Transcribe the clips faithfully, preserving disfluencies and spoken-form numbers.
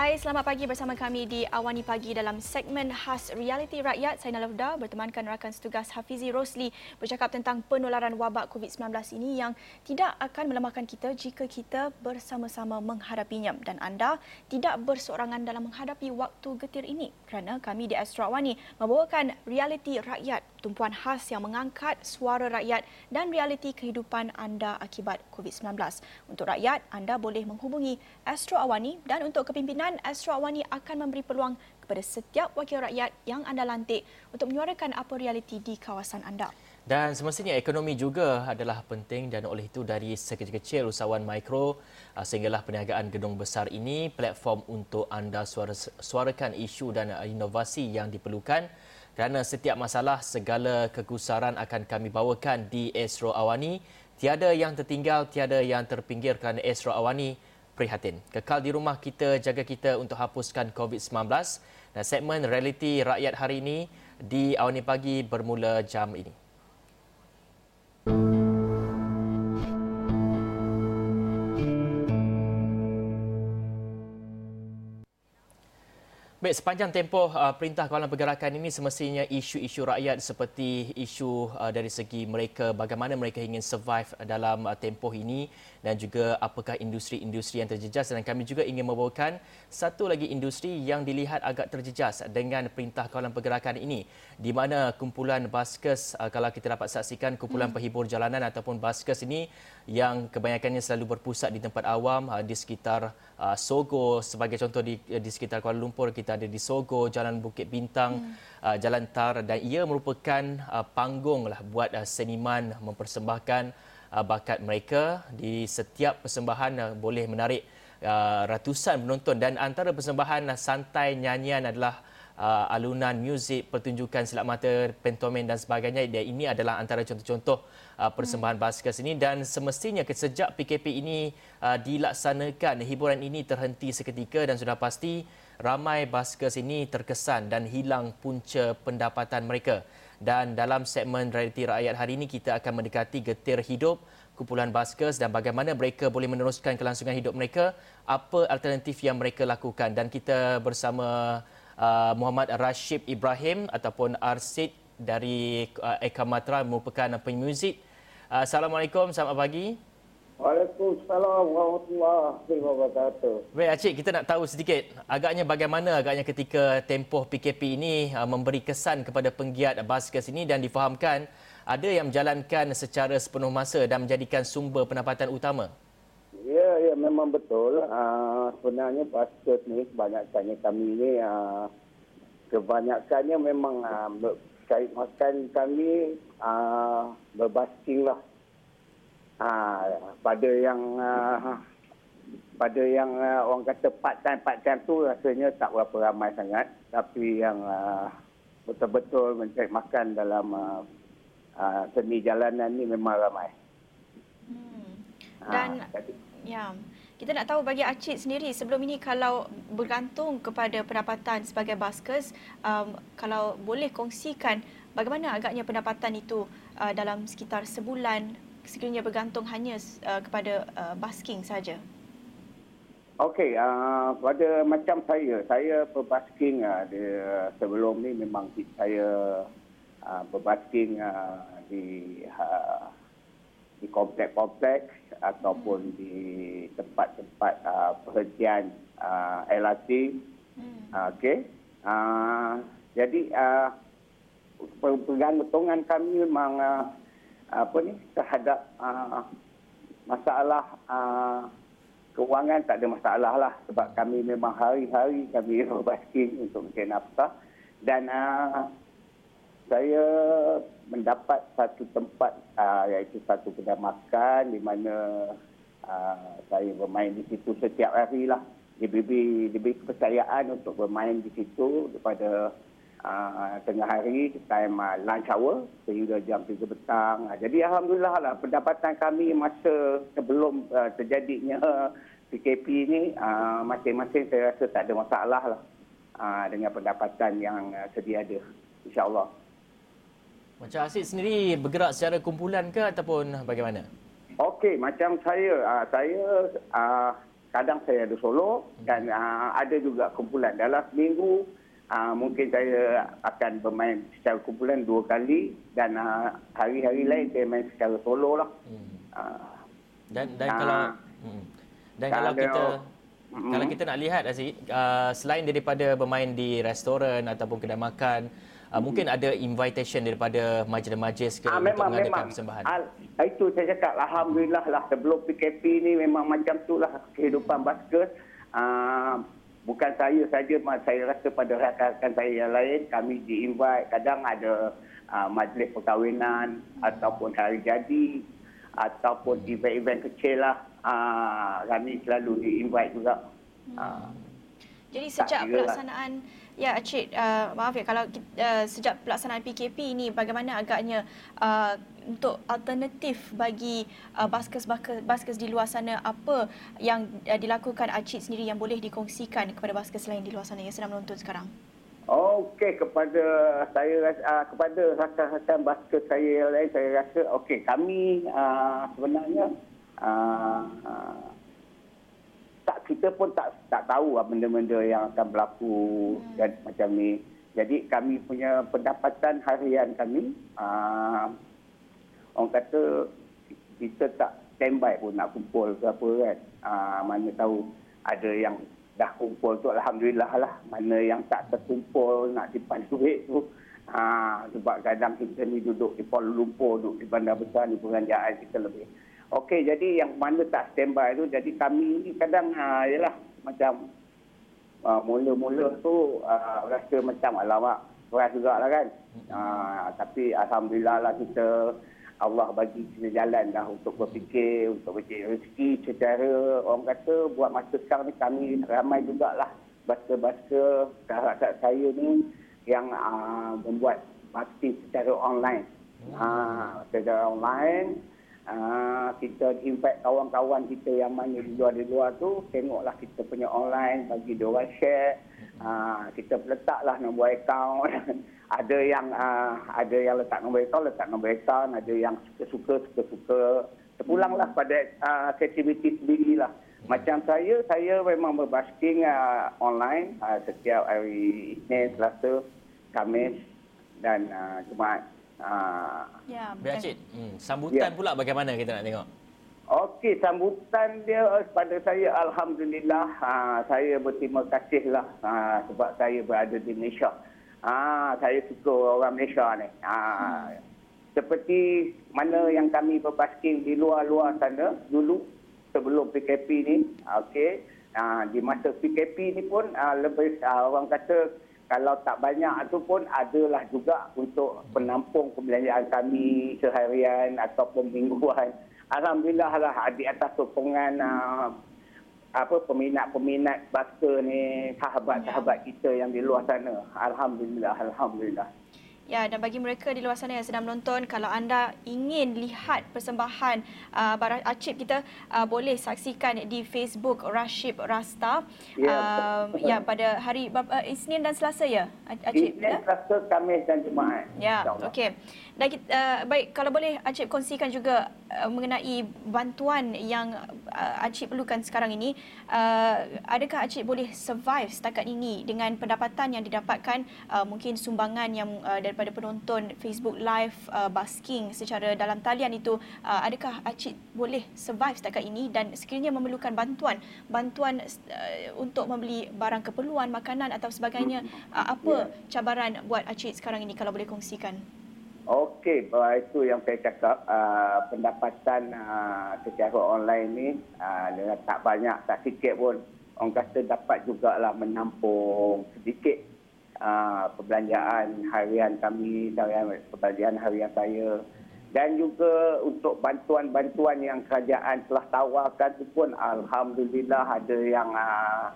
Hai, selamat pagi bersama kami di Awani Pagi dalam segmen khas Realiti Rakyat. Saya Nalufda bertemankan rakan setugas Hafizi Rosli bercakap tentang penularan wabak COVID sembilan belas ini yang tidak akan melemahkan kita jika kita bersama-sama menghadapinya. Dan anda tidak berseorangan dalam menghadapi waktu getir ini kerana kami di Astro Awani membawakan Realiti Rakyat, tumpuan khas yang mengangkat suara rakyat dan realiti kehidupan anda akibat COVID sembilan belas. Untuk rakyat, anda boleh menghubungi Astro Awani, dan untuk kepimpinan Astro Awani akan memberi peluang kepada setiap wakil rakyat yang anda lantik untuk menyuarakan apa realiti di kawasan anda. Dan semestinya ekonomi juga adalah penting, dan oleh itu dari sekecil-kecil usahawan mikro sehinggalah perniagaan gedung besar ini, platform untuk anda suara, suarakan isu dan inovasi yang diperlukan. Kerana setiap masalah, segala kegusaran akan kami bawakan di Astro Awani. Tiada yang tertinggal, tiada yang terpinggir kerana Astro Awani prihatin. Kekal di rumah kita, jaga kita untuk hapuskan COVID sembilan belas. Dan segmen Realiti Rakyat hari ini di Awani Pagi bermula jam ini. Baik, sepanjang tempoh Perintah Kawalan Pergerakan ini, semestinya isu-isu rakyat seperti isu dari segi mereka, bagaimana mereka ingin survive dalam tempoh ini, dan juga apakah industri-industri yang terjejas. Dan kami juga ingin membawakan satu lagi industri yang dilihat agak terjejas dengan Perintah Kawalan Pergerakan ini, di mana kumpulan Baskes, kalau kita dapat saksikan, kumpulan penghibur jalanan ataupun Baskes ini yang kebanyakannya selalu berpusat di tempat awam, di sekitar Sogo. Sebagai contoh, di, di sekitar Kuala Lumpur kita ada di Sogo, Jalan Bukit Bintang, hmm. Jalan Tar, dan ia merupakan panggung lah buat seniman mempersembahkan bakat mereka. Di setiap persembahan boleh menarik ratusan penonton, dan antara persembahan santai, nyanyian adalah alunan muzik, pertunjukan silap mata, pentomen dan sebagainya. Dan ini adalah antara contoh-contoh persembahan Baskes ini. Dan semestinya sejak P K P ini dilaksanakan, hiburan ini terhenti seketika, dan sudah pasti ramai Baskes ini terkesan dan hilang punca pendapatan mereka. Dan dalam segmen Realiti Rakyat hari ini, kita akan mendekati getir hidup kumpulan Baskes dan bagaimana mereka boleh meneruskan kelangsungan hidup mereka, apa alternatif yang mereka lakukan. Dan kita bersama uh, Muhammad Rashid Ibrahim ataupun Arsid dari uh, Ekamatra, merupakan pemuzik. Uh, Assalamualaikum, selamat pagi. Waalaikumsalam warahmatullahi wabarakatuh. Baik, Acik, kita nak tahu sedikit agaknya bagaimana agaknya ketika tempoh P K P ini memberi kesan kepada penggiat Baskes ini, dan difahamkan ada yang menjalankan secara sepenuh masa dan menjadikan sumber pendapatan utama. Ya, ya, memang betul. Uh, sebenarnya Baskes ni kebanyakannya kami ni uh, kebanyakannya memang uh, berkaitan kami uh, berbasking lah. Ah, pada yang ah, pada yang ah, orang kata part time part time tu rasanya tak berapa ramai sangat, tapi yang ah, betul-betul mencari makan dalam ah, ah, seni jalanan ni memang ramai. Hmm. Dan ah, ya, kita nak tahu bagi Acik sendiri, sebelum ini kalau bergantung kepada pendapatan sebagai Baskes, um, kalau boleh kongsikan bagaimana agaknya pendapatan itu uh, dalam sekitar sebulan, sekiranya bergantung hanya uh, kepada uh, basking saja. Okey, uh, pada macam saya, saya berbasking uh, di, sebelum ni memang saya uh, berbasking uh, di uh, di komplek-komplek ataupun di tempat-tempat uh, perhentian uh, L R T. Hmm. Okey, uh, jadi uh, pergantungan kami memang uh, apa ni terhadap uh, masalah uh, kewangan tak ada masalah lah, sebab kami memang hari-hari kami berbasking untuk mencari nafkah. Dan uh, saya mendapat satu tempat uh, iaitu satu kedai makan di mana uh, saya bermain di situ setiap hari lah. Diberi diberi kepercayaan untuk bermain di situ daripada Uh, tengah hari, time uh, lunch hour, sehingga jam tiga petang. Uh, jadi alhamdulillah lah, pendapatan kami masa sebelum uh, terjadinya P K P ni, uh, masing-masing saya rasa tak ada masalah lah uh, dengan pendapatan yang uh, sedia ada, insyaAllah. Macam Asyik sendiri bergerak secara kumpulan ke ataupun bagaimana? Okey, macam saya, uh, saya uh, Kadang saya ada solo dan uh, ada juga kumpulan. Dalam seminggu uh, mungkin saya akan bermain secara kumpulan dua kali dan uh, hari-hari lain saya main secara solo lah. Hmm. Uh, dan dan uh, kalau hmm. dan kalau kita hmm. kalau kita nak lihat Aziz, uh, selain daripada bermain di restoran ataupun kedai makan, Uh, mungkin ada invitation daripada majlis-majlis ke ah, untuk memang, mengadakan memang. persembahan? Ah, itu saya cakap, Alhamdulillah lah, sebelum P K P ni memang macam tu lah kehidupan basker. Uh, bukan saya saja, saya rasa pada rakan-rakan saya yang lain, kami di-invite. Kadang ada uh, majlis perkahwinan ataupun hari jadi ataupun hmm. event-event kecil lah. Uh, kami selalu di-invite juga. Uh, Jadi sejak pelaksanaan, ya Acik, uh, maaf ya, kalau uh, sejak pelaksanaan P K P ini bagaimana agaknya uh, untuk alternatif bagi uh, baskers-baskers di luar sana, apa yang uh, dilakukan Acik sendiri yang boleh dikongsikan kepada baskers lain di luar sana yang sedang menonton sekarang? Okey, kepada saya uh, kepada rakan-rakan baskers saya yang lain, saya rasa okey, kami uh, sebenarnya uh, uh, Tak, kita pun tak tak tahu lah benda-benda yang akan berlaku hmm. dan macam ni. Jadi kami punya pendapatan harian kami, uh, orang kata kita tak standby pun nak kumpul ke apa kan. Uh, mana tahu ada yang dah kumpul tu Alhamdulillah lah. Mana yang tak terkumpul nak simpan duit tu. Uh, sebab kadang kita ni duduk di Kuala Lumpur, duduk di bandar besar ni peranjaan kita lebih. Okey, jadi yang mana tak standby tu, jadi kami ni kadang uh, yalah, macam uh, mula-mula tu uh, rasa macam alamak, keras juga lah kan. Uh, tapi Alhamdulillah lah kita, Allah bagi kita jalan dah untuk berfikir, untuk bercari rezeki secara orang kata buat masa sekarang ni kami ramai jugalah baska-baska rakan-rakan saya ni yang uh, membuat marketing secara online. Uh, secara online. Uh, kita invite kawan-kawan kita yang mana di luar-luar tu, tengoklah kita punya online, bagi diorang share, uh, kita letaklah nombor akaun. Ada yang uh, ada yang letak nombor akaun, letak nombor akaun, ada yang suka-suka, suka-suka. Terpulanglah pada uh, aktiviti sendirilah. Macam saya, saya memang berbasking uh, online uh, setiap hari Isnin, Selasa, Khamis dan uh, Jumaat. Ah. Ya, Acik, hmm, sambutan ya. pula bagaimana kita nak tengok? Okey, sambutan dia pada saya Alhamdulillah, ha, saya berterima kasihlah ha, sebab saya berada di Malaysia. Ha, saya suka orang Malaysia ni. Ha, hmm. Seperti mana yang kami berbasking di luar-luar sana dulu sebelum P K P ni. Okey, ha, di masa P K P ni pun ha, lebih ha, orang kata kalau tak banyak tu pun adalah juga untuk penampung pembelanjaan kami seharian ataupun mingguan. Alhamdulillah lah di atas sokongan uh, apa peminat-peminat basker ni, sahabat-sahabat kita yang di luar sana. Alhamdulillah, alhamdulillah. Ya, dan bagi mereka di luar sana yang sedang menonton, kalau anda ingin lihat persembahan uh, Abang Acik kita, uh, boleh saksikan di Facebook Rashid Rasta. Ya, uh, ya pada hari uh, Isnin dan Selasa ya, Acik? Isnin, ya? Selasa, Khamis dan Jumaat. Ya, okey. Dan kita, uh, baik, kalau boleh Acik kongsikan juga uh, mengenai bantuan yang uh, Acik perlukan sekarang ini. Uh, adakah Acik boleh survive setakat ini dengan pendapatan yang didapatkan, uh, mungkin sumbangan yang uh, dari pada penonton Facebook Live uh, basking secara dalam talian itu, uh, adakah Acik boleh survive setakat ini dan sekiranya memerlukan bantuan bantuan uh, untuk membeli barang keperluan, makanan atau sebagainya, uh, apa yeah. cabaran buat Acik sekarang ini, kalau boleh kongsikan? Okey, itu yang saya cakap, uh, pendapatan uh, secara online ni uh, dengan tak banyak, tak sikit pun orang kata dapat jugalah menampung sedikit Uh, perbelanjaan harian kami, perbelanjaan harian saya, dan juga untuk bantuan-bantuan yang kerajaan telah tawarkan tu pun Alhamdulillah ada yang uh,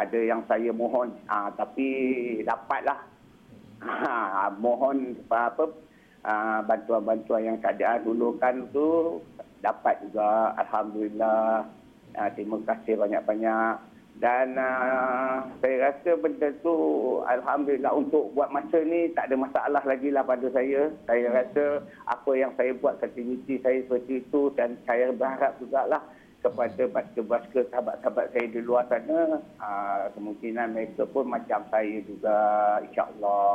ada yang saya mohon, uh, tapi dapatlah uh, mohon apa uh, bantuan-bantuan yang kerajaan dulukan tu dapat juga, Alhamdulillah. Uh, terima kasih banyak-banyak. Dan uh, saya rasa benda tu Alhamdulillah untuk buat masa ni tak ada masalah lagi lah pada saya. Saya rasa apa yang saya buat, aktiviti saya seperti itu, dan saya berharap juga lah kepada basker-basker sahabat-sahabat saya di luar sana, aa, kemungkinan mereka pun macam saya juga, insyaAllah.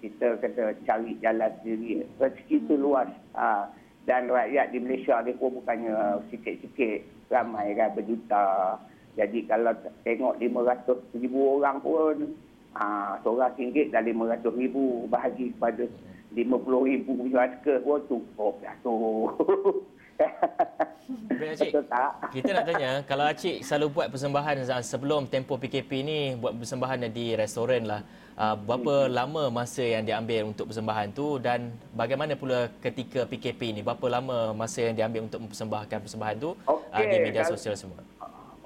Kita kena cari jalan sendiri. Rezeki itu luas. Aa, dan rakyat di Malaysia ni pun bukannya sikit-sikit, ramai kan, berjuta. Jadi kalau tengok lima ratus ribu orang pun, aa, seorang ringgit dah lima ratus ribu, bahagi kepada lima puluh ribu basker pun cukup dah tu. Acik, kita nak tanya, kalau Acik selalu buat persembahan sebelum tempoh P K P ni, buat persembahan di restoran lah, berapa lama masa yang diambil untuk persembahan tu, dan bagaimana pula ketika P K P ni, berapa lama masa yang diambil untuk mempersembahkan persembahan tu okay, di media sosial semua?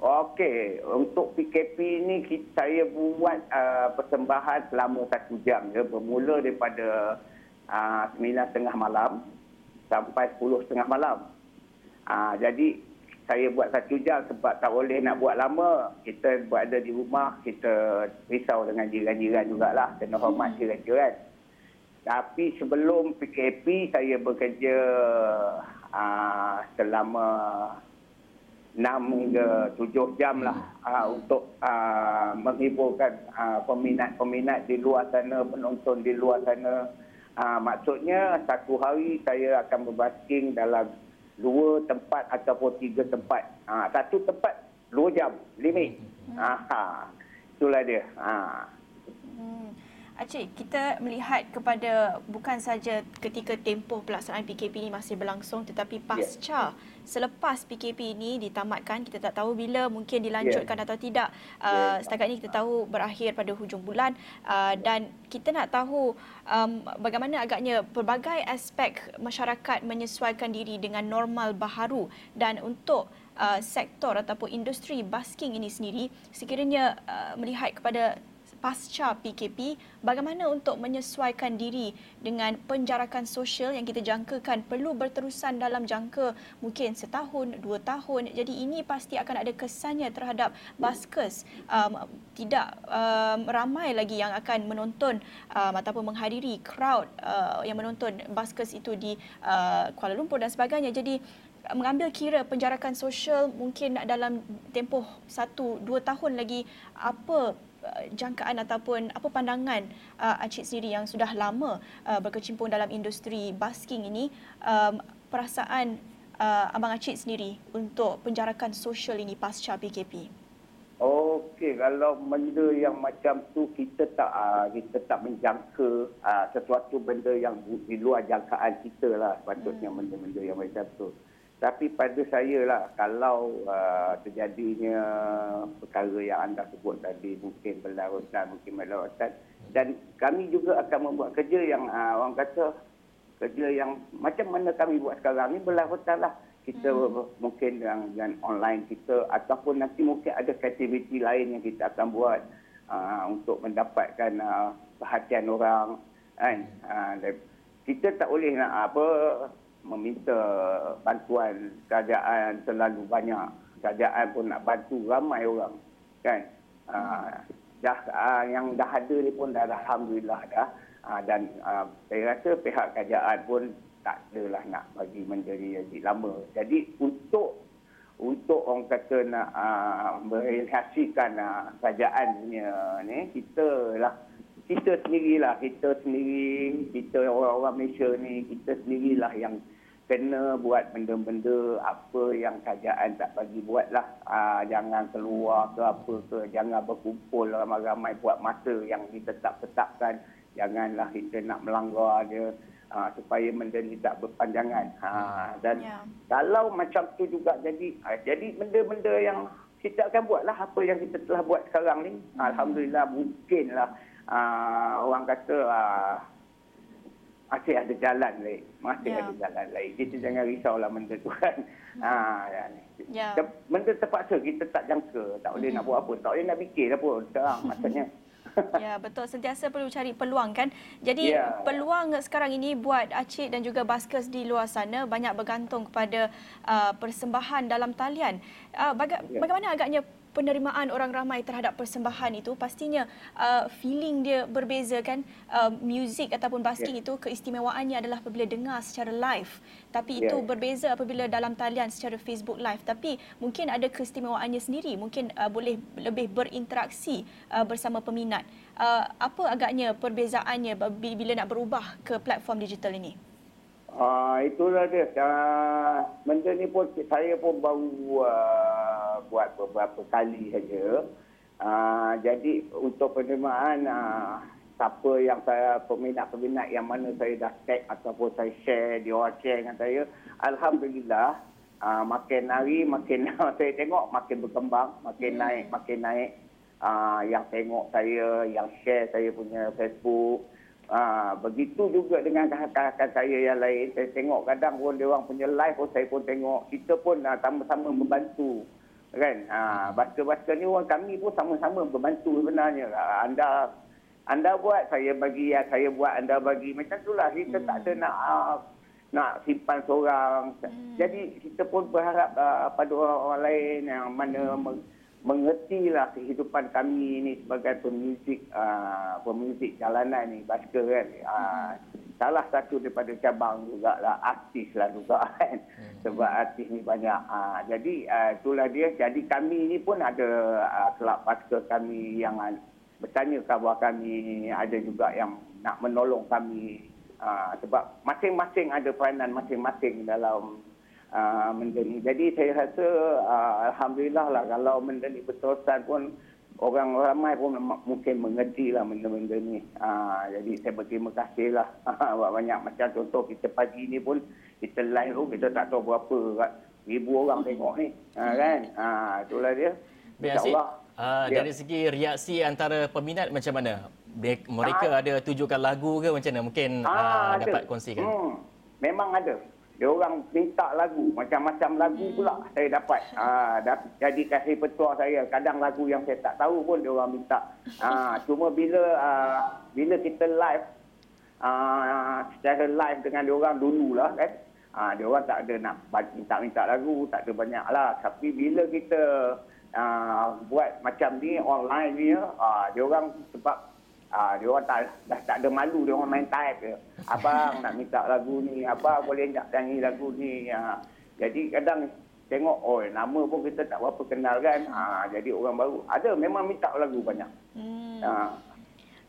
Okey, untuk P K P ni kita, saya buat uh, persembahan selama satu jam je, bermula daripada uh, sembilan tiga puluh malam sampai sepuluh tiga puluh malam. Ha, jadi saya buat satu jam sebab tak boleh nak buat lama. Kita berada di rumah, kita risau dengan jiran-jiran jugalah, kena hormat jiran-jiran. Tapi sebelum P K P saya bekerja ha, selama enam hingga tujuh jam lah ha, untuk ha, menghiburkan ha, peminat-peminat di luar sana, penonton di luar sana. Ha, maksudnya satu hari saya akan berbasking dalam dua tempat ataupun tiga tempat. Ha, satu tempat, dua jam. Limit. Ha, itulah dia. Ha. Hmm. Acik, kita melihat kepada bukan saja ketika tempoh pelaksanaan P K P ini masih berlangsung, tetapi pasca, yeah. selepas P K P ini ditamatkan, kita tak tahu bila mungkin dilanjutkan yeah. atau tidak. Uh, setakat ini kita tahu berakhir pada hujung bulan uh, dan kita nak tahu um, bagaimana agaknya pelbagai aspek masyarakat menyesuaikan diri dengan normal baharu, dan untuk uh, sektor ataupun industri basking ini sendiri, sekiranya uh, melihat kepada pasca P K P, bagaimana untuk menyesuaikan diri dengan penjarakan sosial yang kita jangkakan perlu berterusan dalam jangka mungkin setahun, dua tahun. Jadi ini pasti akan ada kesannya terhadap baskers. Um, tidak um, ramai lagi yang akan menonton um, ataupun menghadiri crowd uh, yang menonton baskers itu di uh, Kuala Lumpur dan sebagainya. Jadi mengambil kira penjarakan sosial mungkin dalam tempoh satu, dua tahun lagi, apa jangkaan ataupun apa pandangan uh, Acik sendiri yang sudah lama uh, berkecimpung dalam industri basking ini, um, perasaan uh, Abang Acik sendiri untuk penjarakan sosial ini pasca P K P? Okey, kalau benda yang macam tu kita tak uh, kita tak menjangka uh, sesuatu benda yang di luar jangkaan kita lah sepatutnya hmm. benda-benda yang macam tu. Tapi pada saya lah, kalau uh, terjadinya perkara yang anda sebut tadi, mungkin berlarutan, mungkin berlarutan. Dan kami juga akan membuat kerja yang uh, orang kata, kerja yang macam mana kami buat sekarang ni berlarutan lah. Kita hmm. mungkin dengan, dengan online kita, ataupun nanti mungkin ada aktiviti lain yang kita akan buat uh, untuk mendapatkan uh, perhatian orang. Kan? Uh, kita tak boleh nak apa... meminta bantuan kerajaan terlalu banyak. Kerajaan pun nak bantu ramai orang, kan? Aa, dah aa, yang dah ada ni pun dah, alhamdulillah dah. Aa, dan aa, saya rasa pihak kerajaan pun tak adalah nak bagi menjadi lama. Jadi untuk untuk orang kata nak aa, merealisasikan aa, kerajaan punya ni, kita lah Kita sendirilah, kita sendiri, kita orang-orang Malaysia ni, kita sendirilah yang kena buat benda-benda apa yang kerajaan tak bagi buatlah. Aa, jangan keluar ke apa ke, jangan berkumpul ramai-ramai buat masa yang ditetap-tetapkan. Janganlah kita nak melanggar dia aa, supaya benda ni tak berpanjangan. Aa, dan yeah. kalau macam tu juga jadi, aa, jadi benda-benda yang kita akan buatlah apa yang kita telah buat sekarang ni. Mm. Alhamdulillah, mungkinlah. Uh, orang kata uh, masih ada jalan lain, masih yeah. ada jalan lain. Kita jangan risaulah benda tu kan. Uh, yeah. Benda terpaksa kita tak jangka, tak boleh mm-hmm. nak buat apa, tak boleh nak fikir dah pun sekarang maksudnya. Ya, betul. Sentiasa perlu cari peluang, kan? Jadi ya. peluang sekarang ini buat Acik dan juga baskers di luar sana banyak bergantung kepada uh, persembahan dalam talian. Uh, baga ya. Bagaimana agaknya penerimaan orang ramai terhadap persembahan itu, pastinya uh, feeling dia berbeza kan. Uh, music ataupun basking yeah. itu keistimewaannya adalah apabila dengar secara live. Tapi yeah. itu berbeza apabila dalam talian secara Facebook live. Tapi mungkin ada keistimewaannya sendiri. Mungkin uh, boleh lebih berinteraksi uh, bersama peminat. Uh, apa agaknya perbezaannya bila nak berubah ke platform digital ini? Uh, itulah dia. Uh, benda ni pun saya pun baru uh, buat beberapa kali saja. Uh, jadi untuk penerimaan uh, siapa yang saya peminat-peminat yang mana saya dah tag ataupun saya share, dia orang share dengan saya. Alhamdulillah uh, makin hari makin saya tengok makin berkembang, makin naik, makin naik. Uh, yang tengok saya, yang share saya punya Facebook. Ha, begitu juga dengan rakan-rakan saya yang lain. Saya tengok kadang pun dia orang punya live pun saya pun tengok. Kita pun ha, sama-sama membantu kan. Ha, baca-baca ni orang kami pun sama-sama membantu sebenarnya. Ha, anda anda buat saya bagi, ya, saya buat anda bagi. Macam itulah kita hmm. tak ada nak uh, nak simpan seorang. Hmm. Jadi kita pun berharap uh, pada orang-orang lain yang mana hmm. mengertilah kehidupan kami ini sebagai pemuzik uh, pemuzik jalanan ni, basker kan. Uh, salah satu daripada cabang juga lah, artis lah juga kan. Sebab artis ni banyak. Uh, jadi uh, itulah dia. Jadi kami ni pun ada uh, kelab basker kami yang bertanya khabar kami. Ada juga yang nak menolong kami. Uh, sebab masing-masing ada peranan masing-masing dalam Uh, benda ni. Jadi saya rasa uh, Alhamdulillah lah kalau benda ni berterusan pun orang ramai pun mungkin mengerti lah benda-benda ni. Uh, jadi saya berterima kasih lah buat banyak. Macam contoh kita pagi ni pun kita live tu kita tak tahu berapa ribu orang tengok ni. Uh, kan? Uh, itulah dia. InsyaAllah. Uh, dari segi reaksi antara peminat macam mana? Mereka ah. ada tujukan lagu ke macam mana? Mungkin ah, uh, dapat kongsikan. Hmm. Memang ada. Dia orang minta lagu, macam-macam lagu pula saya dapat. Ha, jadi kasih petua saya, kadang lagu yang saya tak tahu pun dia orang minta. Ha, cuma bila uh, bila kita live, uh, secara live dengan dia orang dululah kan. Ha, dia orang tak ada nak minta-minta lagu, tak ada banyak lah. Tapi bila kita uh, buat macam ni, online ni, uh, dia orang sebab Ah, dia orang tak, dah tak ada malu, dia orang main type je. Abang nak minta lagu ni, abang boleh nak nyanyi lagu ni. Ha. Jadi kadang tengok, oh nama pun kita tak berapa kenal kan. Ha, jadi orang baru. Ada memang minta lagu banyak. Hmm. Ha.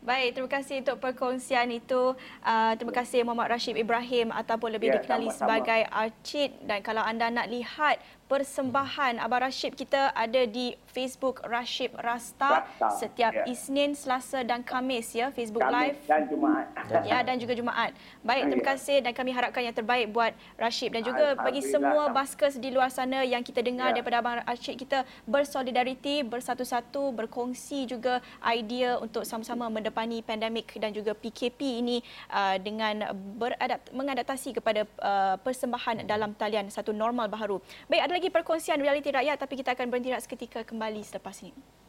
Baik, terima kasih untuk perkongsian itu. Uh, terima kasih Muhammad Rashid Ibrahim ataupun lebih ya, dikenali sama-sama sebagai Archid. Dan kalau anda nak lihat persembahan Abang Rashid kita ada di Facebook Rashid Rasta, Rasta. setiap ya. Isnin, Selasa dan Khamis ya, Facebook Khamis Live dan Jumaat. Ya, dan juga Jumaat. Baik, terima kasih dan kami harapkan yang terbaik buat Rashid dan juga bagi semua baskers di luar sana yang kita dengar ya. daripada Abang Rashid, kita bersolidariti, bersatu-satu, berkongsi juga idea untuk sama-sama mendepankan pandemi pandemik dan juga P K P ini uh, dengan beradapt, mengadaptasi kepada uh, persembahan dalam talian satu normal baharu. Baik, ada lagi perkongsian Realiti Rakyat tapi kita akan berhenti seketika, kembali selepas ini.